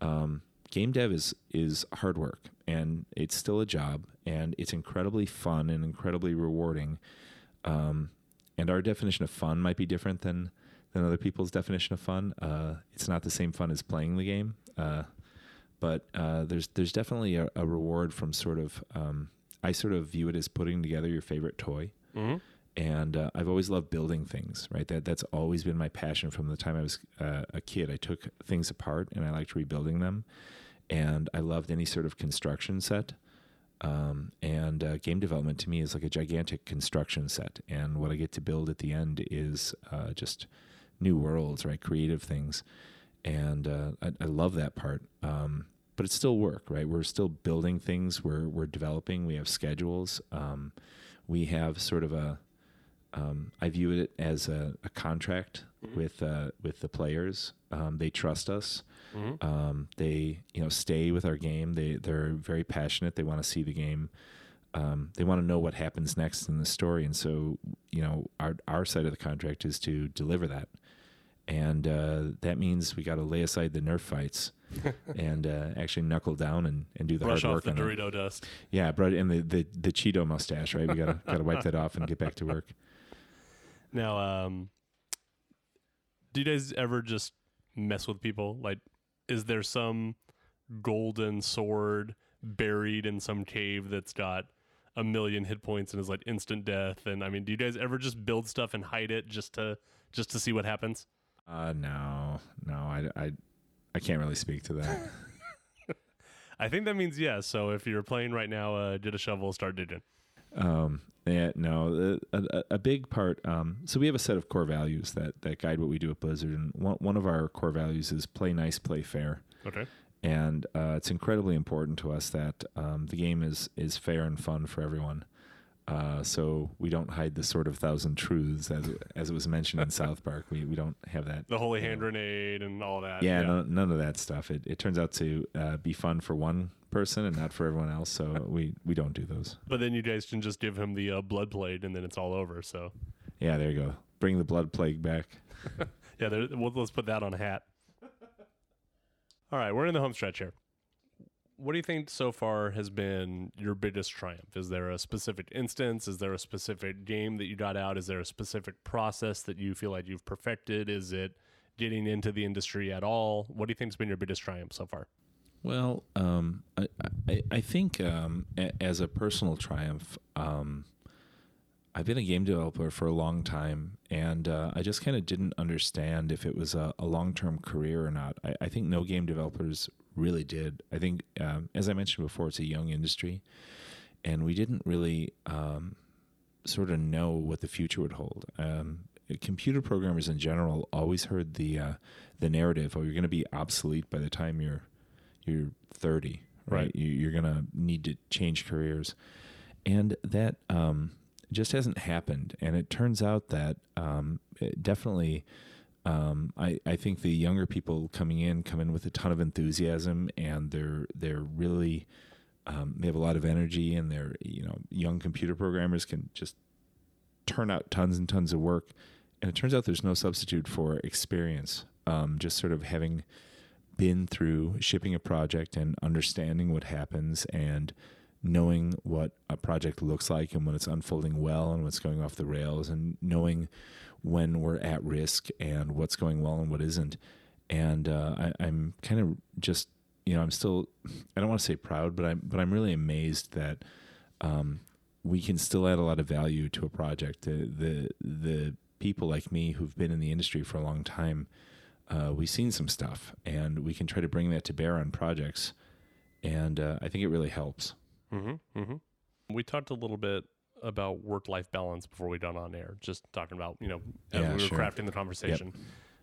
Um, game dev is, is hard work, and it's still a job, and it's incredibly fun and incredibly rewarding. Um, and our definition of fun might be different than... than other people's definition of fun. Uh, it's not the same fun as playing the game, uh, but uh, there's there's definitely a, a reward from sort of, um, I sort of view it as putting together your favorite toy. Mm-hmm. And uh, I've always loved building things, right? That That's always been my passion from the time I was uh, a kid. I took things apart and I liked rebuilding them. And I loved any sort of construction set. Um, and uh, game development to me is like a gigantic construction set. And what I get to build at the end is uh, just... new worlds, right? Creative things. And uh, I, I love that part. Um, but it's still work, right? We're still building things. We're we're developing. We have schedules. Um, we have sort of a, um, I view it as a, a contract mm-hmm. with uh, with the players. Um, they trust us. Mm-hmm. Um, they, you know, stay with our game. They, they're very passionate. They want to see the game. Um, they want to know what happens next in the story. And so, you know, our our side of the contract is to deliver that. And uh, that means we got to lay aside the Nerf fights and uh, actually knuckle down and, and do the Brush hard work. Brush off the on Dorito it. Dust. Yeah, bro, and the, the, the Cheeto mustache, right? We got to wipe that off and get back to work. Now, um, do you guys ever just mess with people? Like, is there some golden sword buried in some cave that's got a million hit points and is like instant death? And I mean, do you guys ever just build stuff and hide it just to just to see what happens? Uh, no, no, I, I, I can't really speak to that. I think that means yes. Yeah, so if you're playing right now, uh, get a shovel, start digging. Um, yeah, no, a, a, a big part. Um, so we have a set of core values that, that guide what we do at Blizzard, and one one of our core values is play nice, play fair. Okay. And uh, it's incredibly important to us that um, the game is is fair and fun for everyone. Uh, so we don't hide the sort of thousand truths, as it, as it was mentioned in South Park. We we don't have that. The holy hand grenade and all that. Yeah, yeah. No, none of that stuff. It it turns out to uh, be fun for one person and not for everyone else, so we, we don't do those. But then you guys can just give him the uh, blood plague, and then it's all over. So yeah, there you go. Bring the blood plague back. yeah, there, well, let's put that on a hat. All right, we're in the home stretch here. What do you think so far has been your biggest triumph? Is there a specific instance? Is there a specific game that you got out? Is there a specific process that you feel like you've perfected? Is it getting into the industry at all? What do you think has been your biggest triumph so far? Well, um, I, I, I think um, a, as a personal triumph, um, I've been a game developer for a long time, and uh, I just kind of didn't understand if it was a, a long-term career or not. I, I think no game developers really did. I think, um, as I mentioned before, it's a young industry, and we didn't really um, sort of know what the future would hold. Um, computer programmers in general always heard the uh, the narrative, oh, you're going to be obsolete by the time you're you're thirty, right? right. You, you're going to need to change careers. And that um, just hasn't happened. And it turns out that um, definitely um, I, I think the younger people coming in come in with a ton of enthusiasm, and they're they're really um, they have a lot of energy, and they're, you know, young computer programmers can just turn out tons and tons of work. And it turns out there's no substitute for experience, um, just sort of having been through shipping a project and understanding what happens and knowing what a project looks like and when it's unfolding well and what's going off the rails, and knowing when we're at risk and what's going well and what isn't. And uh, I, I'm kind of just, you know, I'm still, I don't want to say proud, but I'm, but I'm really amazed that um, we can still add a lot of value to a project. The, the, the people like me who've been in the industry for a long time, uh, we've seen some stuff, and we can try to bring that to bear on projects. And uh, I think it really helps. Mm-hmm, mm-hmm. We talked a little bit about work-life balance before we done on air, just talking about, you know, as yeah, we were sure. crafting the conversation.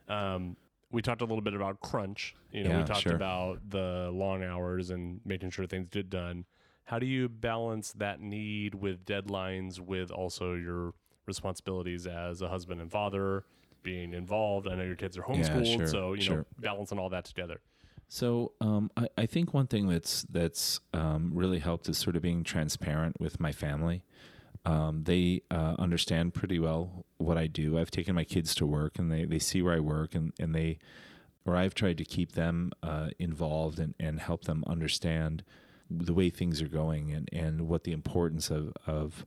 Yep. Um, we talked a little bit about crunch. You know, yeah, we talked sure. about the long hours and making sure things get done. How do you balance that need with deadlines, with also your responsibilities as a husband and father, being involved? I know your kids are homeschooled, yeah, sure, so, you sure. know, balancing all that together. So um, I, I think one thing that's that's um, really helped is sort of being transparent with my family. Um, they uh, understand pretty well what I do. I've taken my kids to work, and they, they see where I work, and, and they, or I've tried to keep them uh, involved and, and help them understand the way things are going and, and what the importance of, of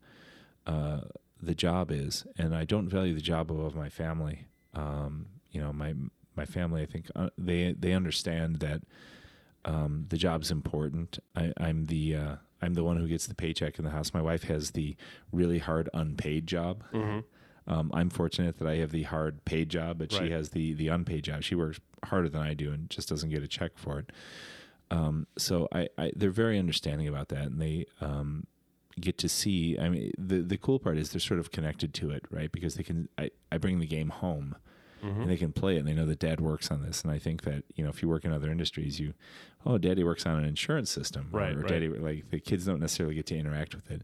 uh, the job is. And I don't value the job above my family. Um, you know, my My family, I think, uh, they they understand that um, the job's important. I, I'm the uh, I'm the one who gets the paycheck in the house. My wife has the really hard unpaid job. Mm-hmm. Um, I'm fortunate that I have the hard paid job, but right. she has the the unpaid job. She works harder than I do and just doesn't get a check for it. Um, so I, I they're very understanding about that, and they um, get to see. I mean, the the cool part is they're sort of connected to it, right? Because they can. I, I bring the game home. Mm-hmm. And they can play it, and they know that Dad works on this. And I think that, you know, if you work in other industries, you, oh, Daddy works on an insurance system. Right, or right. Daddy, like, the kids don't necessarily get to interact with it.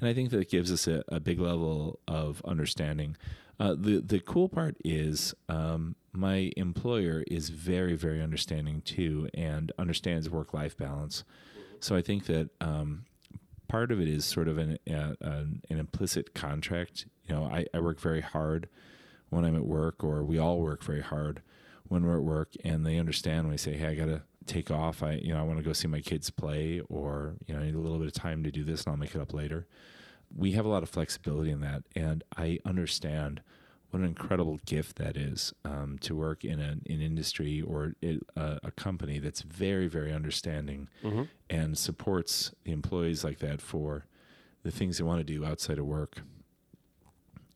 And I think that it gives us a, a big level of understanding. Uh, the, the cool part is um, my employer is very, very understanding, too, and understands work-life balance. So I think that um, part of it is sort of an, uh, an, an implicit contract. You know, I, I work very hard when I'm at work, or we all work very hard when we're at work, and they understand when I say, hey, I got to take off. I, you know, I want to go see my kids play, or, you know, I need a little bit of time to do this, and I'll make it up later. We have a lot of flexibility in that, and I understand what an incredible gift that is um, to work in an, an industry or it, uh, a company that's very, very understanding mm-hmm. and supports the employees like that for the things they want to do outside of work.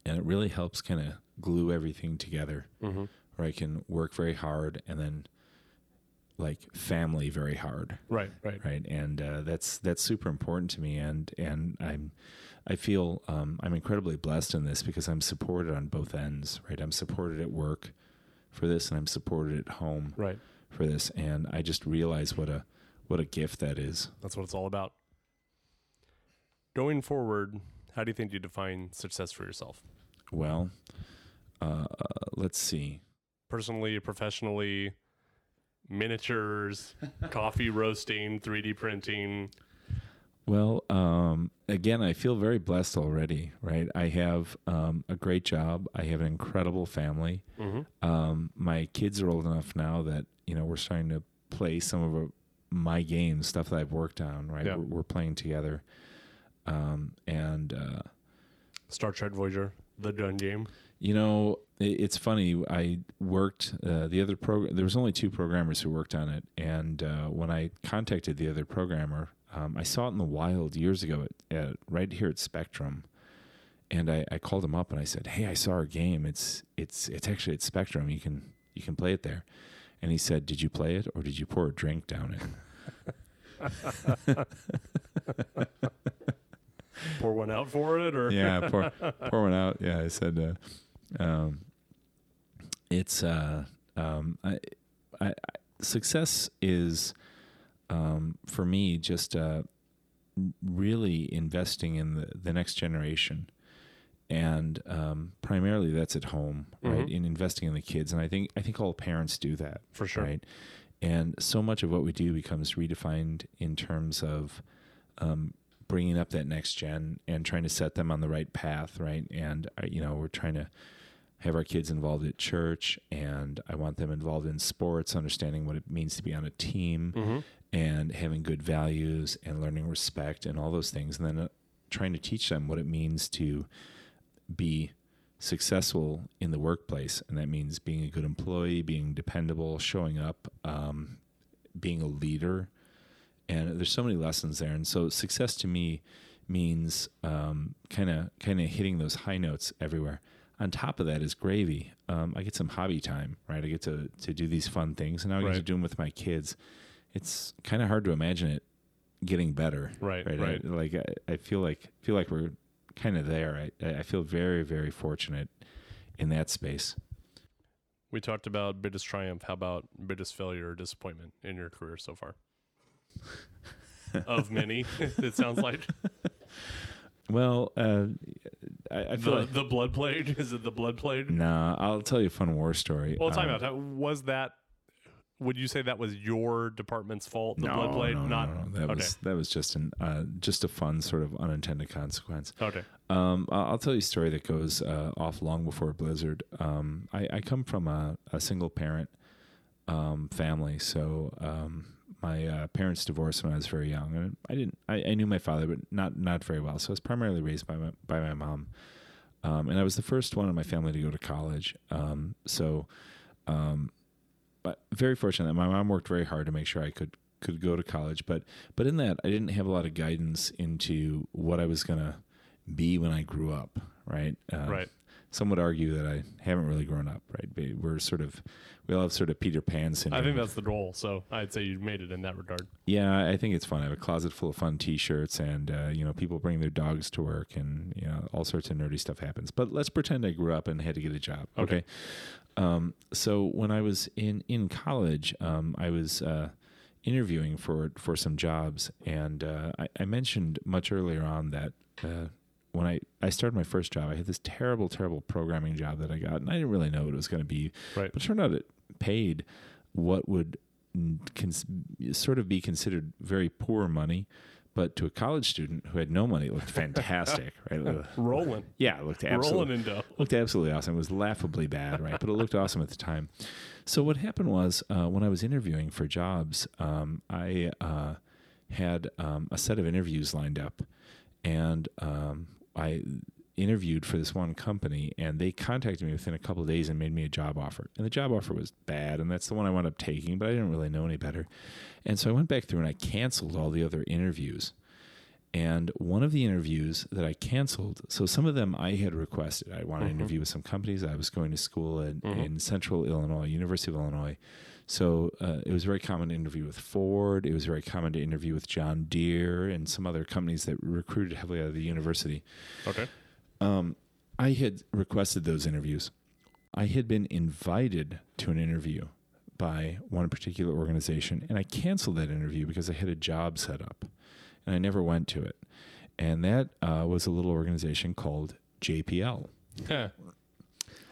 And it really helps kind of glue everything together, mm-hmm. where I can work very hard and then, like, family very hard. Right, right, right. And uh, that's that's super important to me. And and I'm, I feel um, I'm incredibly blessed in this because I'm supported on both ends. Right, I'm supported at work for this, and I'm supported at home right. for this. And I just realize what a what a gift that is. That's what it's all about. Going forward, how do you think you define success for yourself? Well, uh, let's see. Personally, professionally, miniatures, coffee roasting, three D printing. Well, um, again, I feel very blessed already, right? I have um, a great job. I have an incredible family. Mm-hmm. Um, my kids are old enough now that, you know, we're starting to play some of our, my games, stuff that I've worked on, right? Yeah. We're, we're playing together. Um, and uh, Star Trek Voyager. The gun game. You know, it, it's funny. I worked uh, the other program. There was only two programmers who worked on it, and uh, when I contacted the other programmer, um, I saw it in the wild years ago at, at right here at Spectrum, and I, I called him up and I said, "Hey, I saw our game. It's it's it's actually at Spectrum. You can you can play it there." And he said, "Did you play it, or did you pour a drink down it?" Pour one out for it, or yeah, pour, pour one out. Yeah, I said, uh, Um, it's uh, um, I, I, I, success is um, for me just uh, really investing in the, the next generation. And um, primarily that's at home, mm-hmm. right? In investing in the kids, and I think I think all parents do that for sure, right? And so much of what we do becomes redefined in terms of um, bringing up that next gen and trying to set them on the right path, right? And uh, you know, we're trying to have our kids involved at church, and I want them involved in sports, understanding what it means to be on a team, mm-hmm. and having good values and learning respect and all those things, and then uh, trying to teach them what it means to be successful in the workplace. And that means being a good employee, being dependable, showing up, um, being a leader. And there's so many lessons there. And so success to me means um, kind of kind of hitting those high notes everywhere. On top of that is gravy. Um, I get some hobby time, right? I get to, to do these fun things, and now I get right. to do them with my kids. It's kind of hard to imagine it getting better. Right, right. right. I, like I, I feel like feel like we're kind of there. I, I feel very, very fortunate in that space. We talked about biggest triumph. How about biggest failure or disappointment in your career so far? Of many, it sounds like. Well, uh, I, I feel the, like... the blood plague. Is it the blood plague? Nah, I'll tell you a fun war story. Well, time um, out. Was that? Would you say that was your department's fault? The no, blood blade? No, not no, no. That okay. was that was just an uh, just a fun sort of unintended consequence. Okay. Um, I'll tell you a story that goes uh, off long before Blizzard. Um, I, I come from a, a single parent um, family, so um, my uh, parents divorced when I was very young, and I didn't. I, I knew my father, but not not very well. So I was primarily raised by my by my mom, um, and I was the first one in my family to go to college. Um, so. Um, But very fortunate that my mom worked very hard to make sure I could, could go to college. But but in that, I didn't have a lot of guidance into what I was going to be when I grew up, right? Uh, right. Some would argue that I haven't really grown up, right? We're sort of, we all have sort of Peter Pan syndrome. I think that's the role, so I'd say you made it in that regard. Yeah, I think it's fun. I have a closet full of fun T-shirts, and uh, you know, people bring their dogs to work, and you know, all sorts of nerdy stuff happens. But let's pretend I grew up and had to get a job. Okay. okay? Um, so when I was in in college, um, I was uh, interviewing for for some jobs, and uh, I, I mentioned much earlier on that. Uh, When I, I started my first job, I had this terrible, terrible programming job that I got, and I didn't really know what it was going to be. Right. But it turned out it paid what would cons- sort of be considered very poor money, but to a college student who had no money, it looked fantastic. right? Rolling. Yeah, it looked absolutely, Rolling in dough. looked absolutely awesome. It was laughably bad, right? But it looked awesome at the time. So what happened was uh, when I was interviewing for jobs, um, I uh, had um, a set of interviews lined up, and um, I interviewed for this one company, and they contacted me within a couple of days and made me a job offer. And the job offer was bad, and that's the one I wound up taking, but I didn't really know any better. And so I went back through and I canceled all the other interviews. And one of the interviews that I canceled, so some of them I had requested. I wanted mm-hmm. to interview with some companies. I was going to school in, mm-hmm. in Central Illinois, University of Illinois. So uh, it was very common to interview with Ford. It was very common to interview with John Deere and some other companies that recruited heavily out of the university. Okay. Um, I had requested those interviews. I had been invited to an interview by one particular organization, and I canceled that interview because I had a job set up, and I never went to it. And that uh, was a little organization called J P L. Yeah.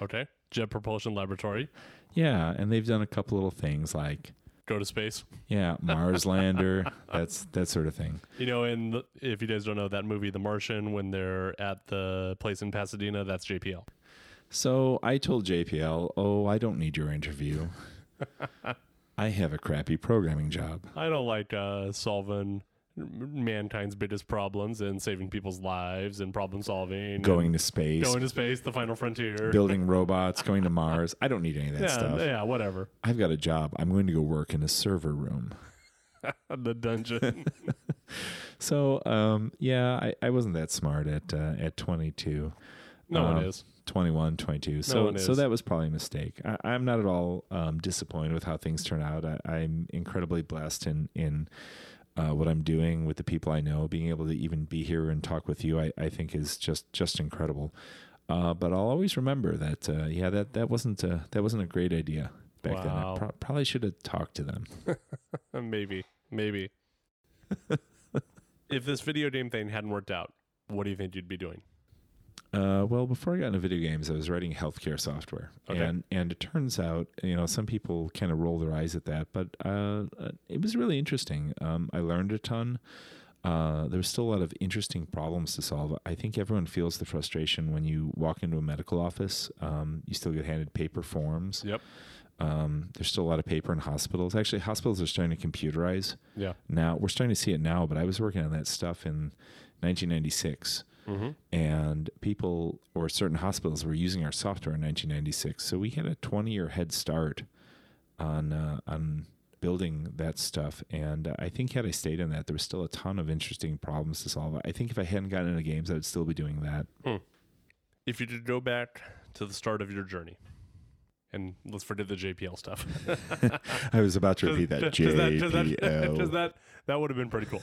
Okay. Jet Propulsion Laboratory. Yeah, and they've done a couple little things like go to space. Yeah, Mars lander, that's that sort of thing. You know, and if you guys don't know that movie, The Martian, when they're at the place in Pasadena, that's J P L. So I told J P L, "Oh, I don't need your interview. I have a crappy programming job. I don't like uh, solving mankind's biggest problems and saving people's lives and problem solving, going to space, going to space, the final frontier, building robots, going to Mars. I don't need any of that yeah, stuff. Yeah, whatever. I've got a job. I'm going to go work in a server room, the dungeon." So, um, yeah, I, I wasn't that smart at uh, at twenty-two. No um, one is. twenty-one, twenty-two. So, no so that was probably a mistake. I, I'm not at all um, disappointed with how things turn out. I, I'm incredibly blessed in in. Uh, what I'm doing with the people I know, being able to even be here and talk with you, I, I think is just, just incredible. Uh, but I'll always remember that. Uh, yeah, that that wasn't a, that wasn't a great idea back wow. then. I pro- probably should have talked to them. maybe, maybe. If this video game thing hadn't worked out, what do you think you'd be doing? Uh, well, before I got into video games, I was writing healthcare software, okay. and and it turns out, you know, some people kind of roll their eyes at that, but uh, it was really interesting. Um, I learned a ton. Uh, there was still a lot of interesting problems to solve. I think everyone feels the frustration when you walk into a medical office. Um, you still get handed paper forms. Yep. Um, there's still a lot of paper in hospitals. Actually, hospitals are starting to computerize. Yeah. Now we're starting to see it now, but I was working on that stuff in nineteen ninety-six. Mm-hmm. And people or certain hospitals were using our software in nineteen ninety-six. So we had a twenty-year head start on uh, on building that stuff. And uh, I think had I stayed in that, there was still a ton of interesting problems to solve. I think if I hadn't gotten into games, I'd still be doing that. Hmm. If you could go back to the start of your journey, and let's forget the J P L stuff. I was about to repeat that. J P L. Does that, does that, that would have been pretty cool.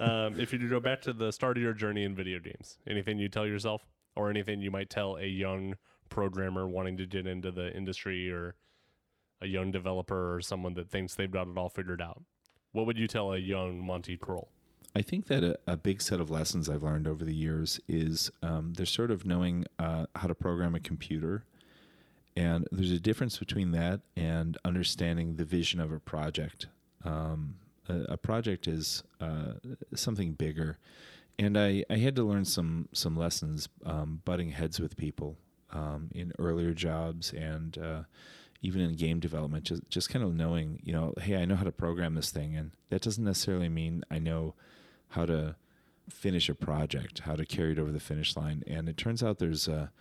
Um, if you could go back to the start of your journey in video games, anything you tell yourself or anything you might tell a young programmer wanting to get into the industry or a young developer or someone that thinks they've got it all figured out, what would you tell a young Monte Krol? I think that a, a big set of lessons I've learned over the years is um, there's sort of knowing uh, how to program a computer. And there's a difference between that and understanding the vision of a project. Um, a, a project is uh, something bigger. And I, I had to learn some some lessons um, butting heads with people um, in earlier jobs and uh, even in game development, just, just kind of knowing, you know, hey, I know how to program this thing. And that doesn't necessarily mean I know how to finish a project, how to carry it over the finish line. And it turns out there's a...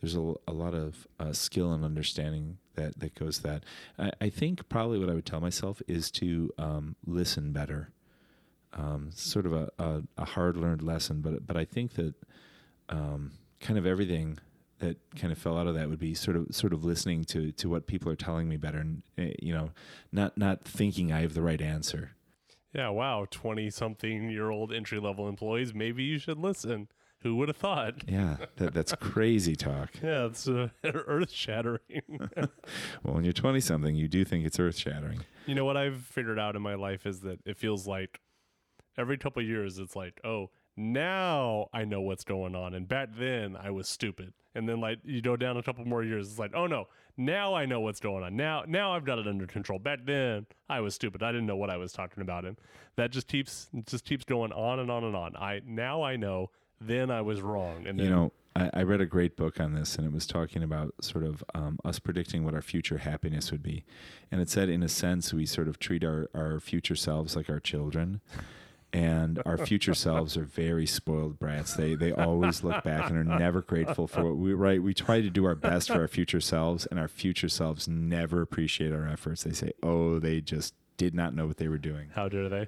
There's a, a lot of uh, skill and understanding that, that goes to that. I, I think probably what I would tell myself is to um, listen better. Um, sort of a, a, a hard-learned lesson, but but I think that um, kind of everything that kind of fell out of that would be sort of sort of listening to, to what people are telling me better, and you know, not not thinking I have the right answer. Yeah, wow, twenty-something-year-old entry-level employees, maybe you should listen. Who would have thought? Yeah, that, that's crazy talk. Yeah, it's uh, earth-shattering. Well, when you're twenty-something, you do think it's earth-shattering. You know what I've figured out in my life is that it feels like every couple of years, it's like, oh, now I know what's going on. And back then, I was stupid. And then like you go down a couple more years, it's like, oh, no, now I know what's going on. Now now I've got it under control. Back then, I was stupid. I didn't know what I was talking about. And that just keeps just keeps going on and on and on. I Now I know. Then I was wrong. And then, you know, I, I read a great book on this, and it was talking about sort of um, us predicting what our future happiness would be. And it said, in a sense, we sort of treat our, our future selves like our children. And our future selves are very spoiled brats. They they always look back and are never grateful for what we right. We try to do our best for our future selves, and our future selves never appreciate our efforts. They say, oh, they just did not know what they were doing. How dare they?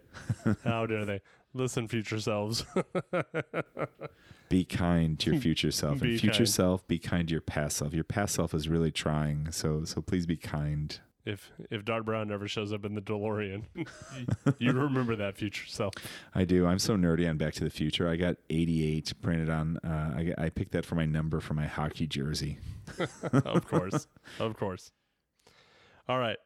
How dare they? Listen, future selves. Be kind to your future self. And be future kind. self, be kind to your past self. Your past self is really trying, so so please be kind. If if Doc Brown ever shows up in the DeLorean, you remember that future self. I do. I'm so nerdy on Back to the Future. I got eighty-eight printed on. Uh, I I picked that for my number for my hockey jersey. Of course, of course. All right,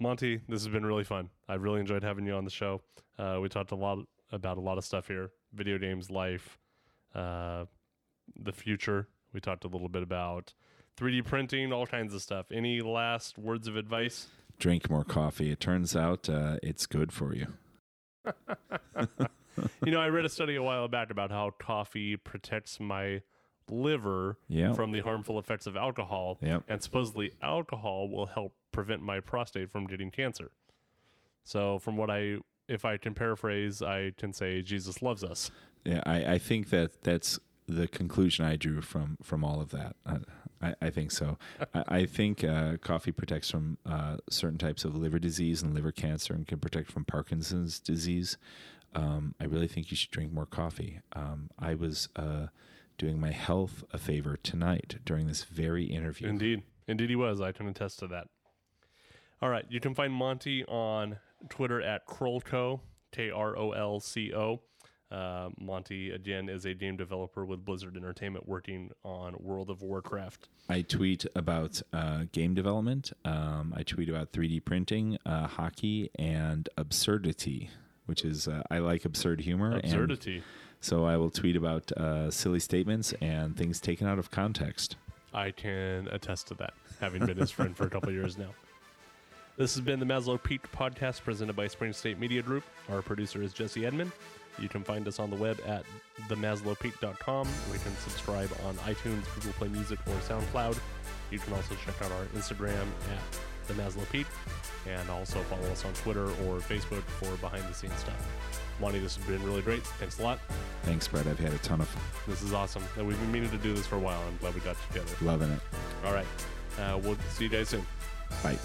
Monte, this has been really fun. I've really enjoyed having you on the show. Uh, we talked a lot. about a lot of stuff here, video games, life, uh, the future. We talked a little bit about three D printing, all kinds of stuff. Any last words of advice? Drink more coffee. It turns out uh, it's good for you. You know, I read a study a while back about how coffee protects my liver yep. from the harmful effects of alcohol. Yep. And supposedly alcohol will help prevent my prostate from getting cancer. So from what I... If I can paraphrase, I can say Jesus loves us. Yeah, I, I think that that's the conclusion I drew from, from all of that. I, I, I think so. I, I think uh, coffee protects from uh, certain types of liver disease and liver cancer and can protect from Parkinson's disease. Um, I really think you should drink more coffee. Um, I was uh, doing my health a favor tonight during this very interview. Indeed. Indeed he was. I can attest to that. All right. You can find Monte on Twitter at KrollCo, K R O L C O. Uh, Monte, again, is a game developer with Blizzard Entertainment working on World of Warcraft. I tweet about uh, game development. Um, I tweet about three D printing, uh, hockey, and absurdity, which is, uh, I like absurd humor. Absurdity. And so I will tweet about uh, silly statements and things taken out of context. I can attest to that, having been his friend for a couple years now. This has been the Maslow Peak podcast presented by Spring State Media Group. Our producer is Jesse Edman. You can find us on the web at the maslow peak dot com. We can subscribe on iTunes, Google Play Music, or SoundCloud. You can also check out our Instagram at theMaslowPeak, and also follow us on Twitter or Facebook for behind-the-scenes stuff. Monty, this has been really great. Thanks a lot. Thanks, Brett. I've had a ton of fun. This is awesome. And we've been meaning to do this for a while. I'm glad we got together. Loving it. All right. Uh, we'll see you guys soon. Bye.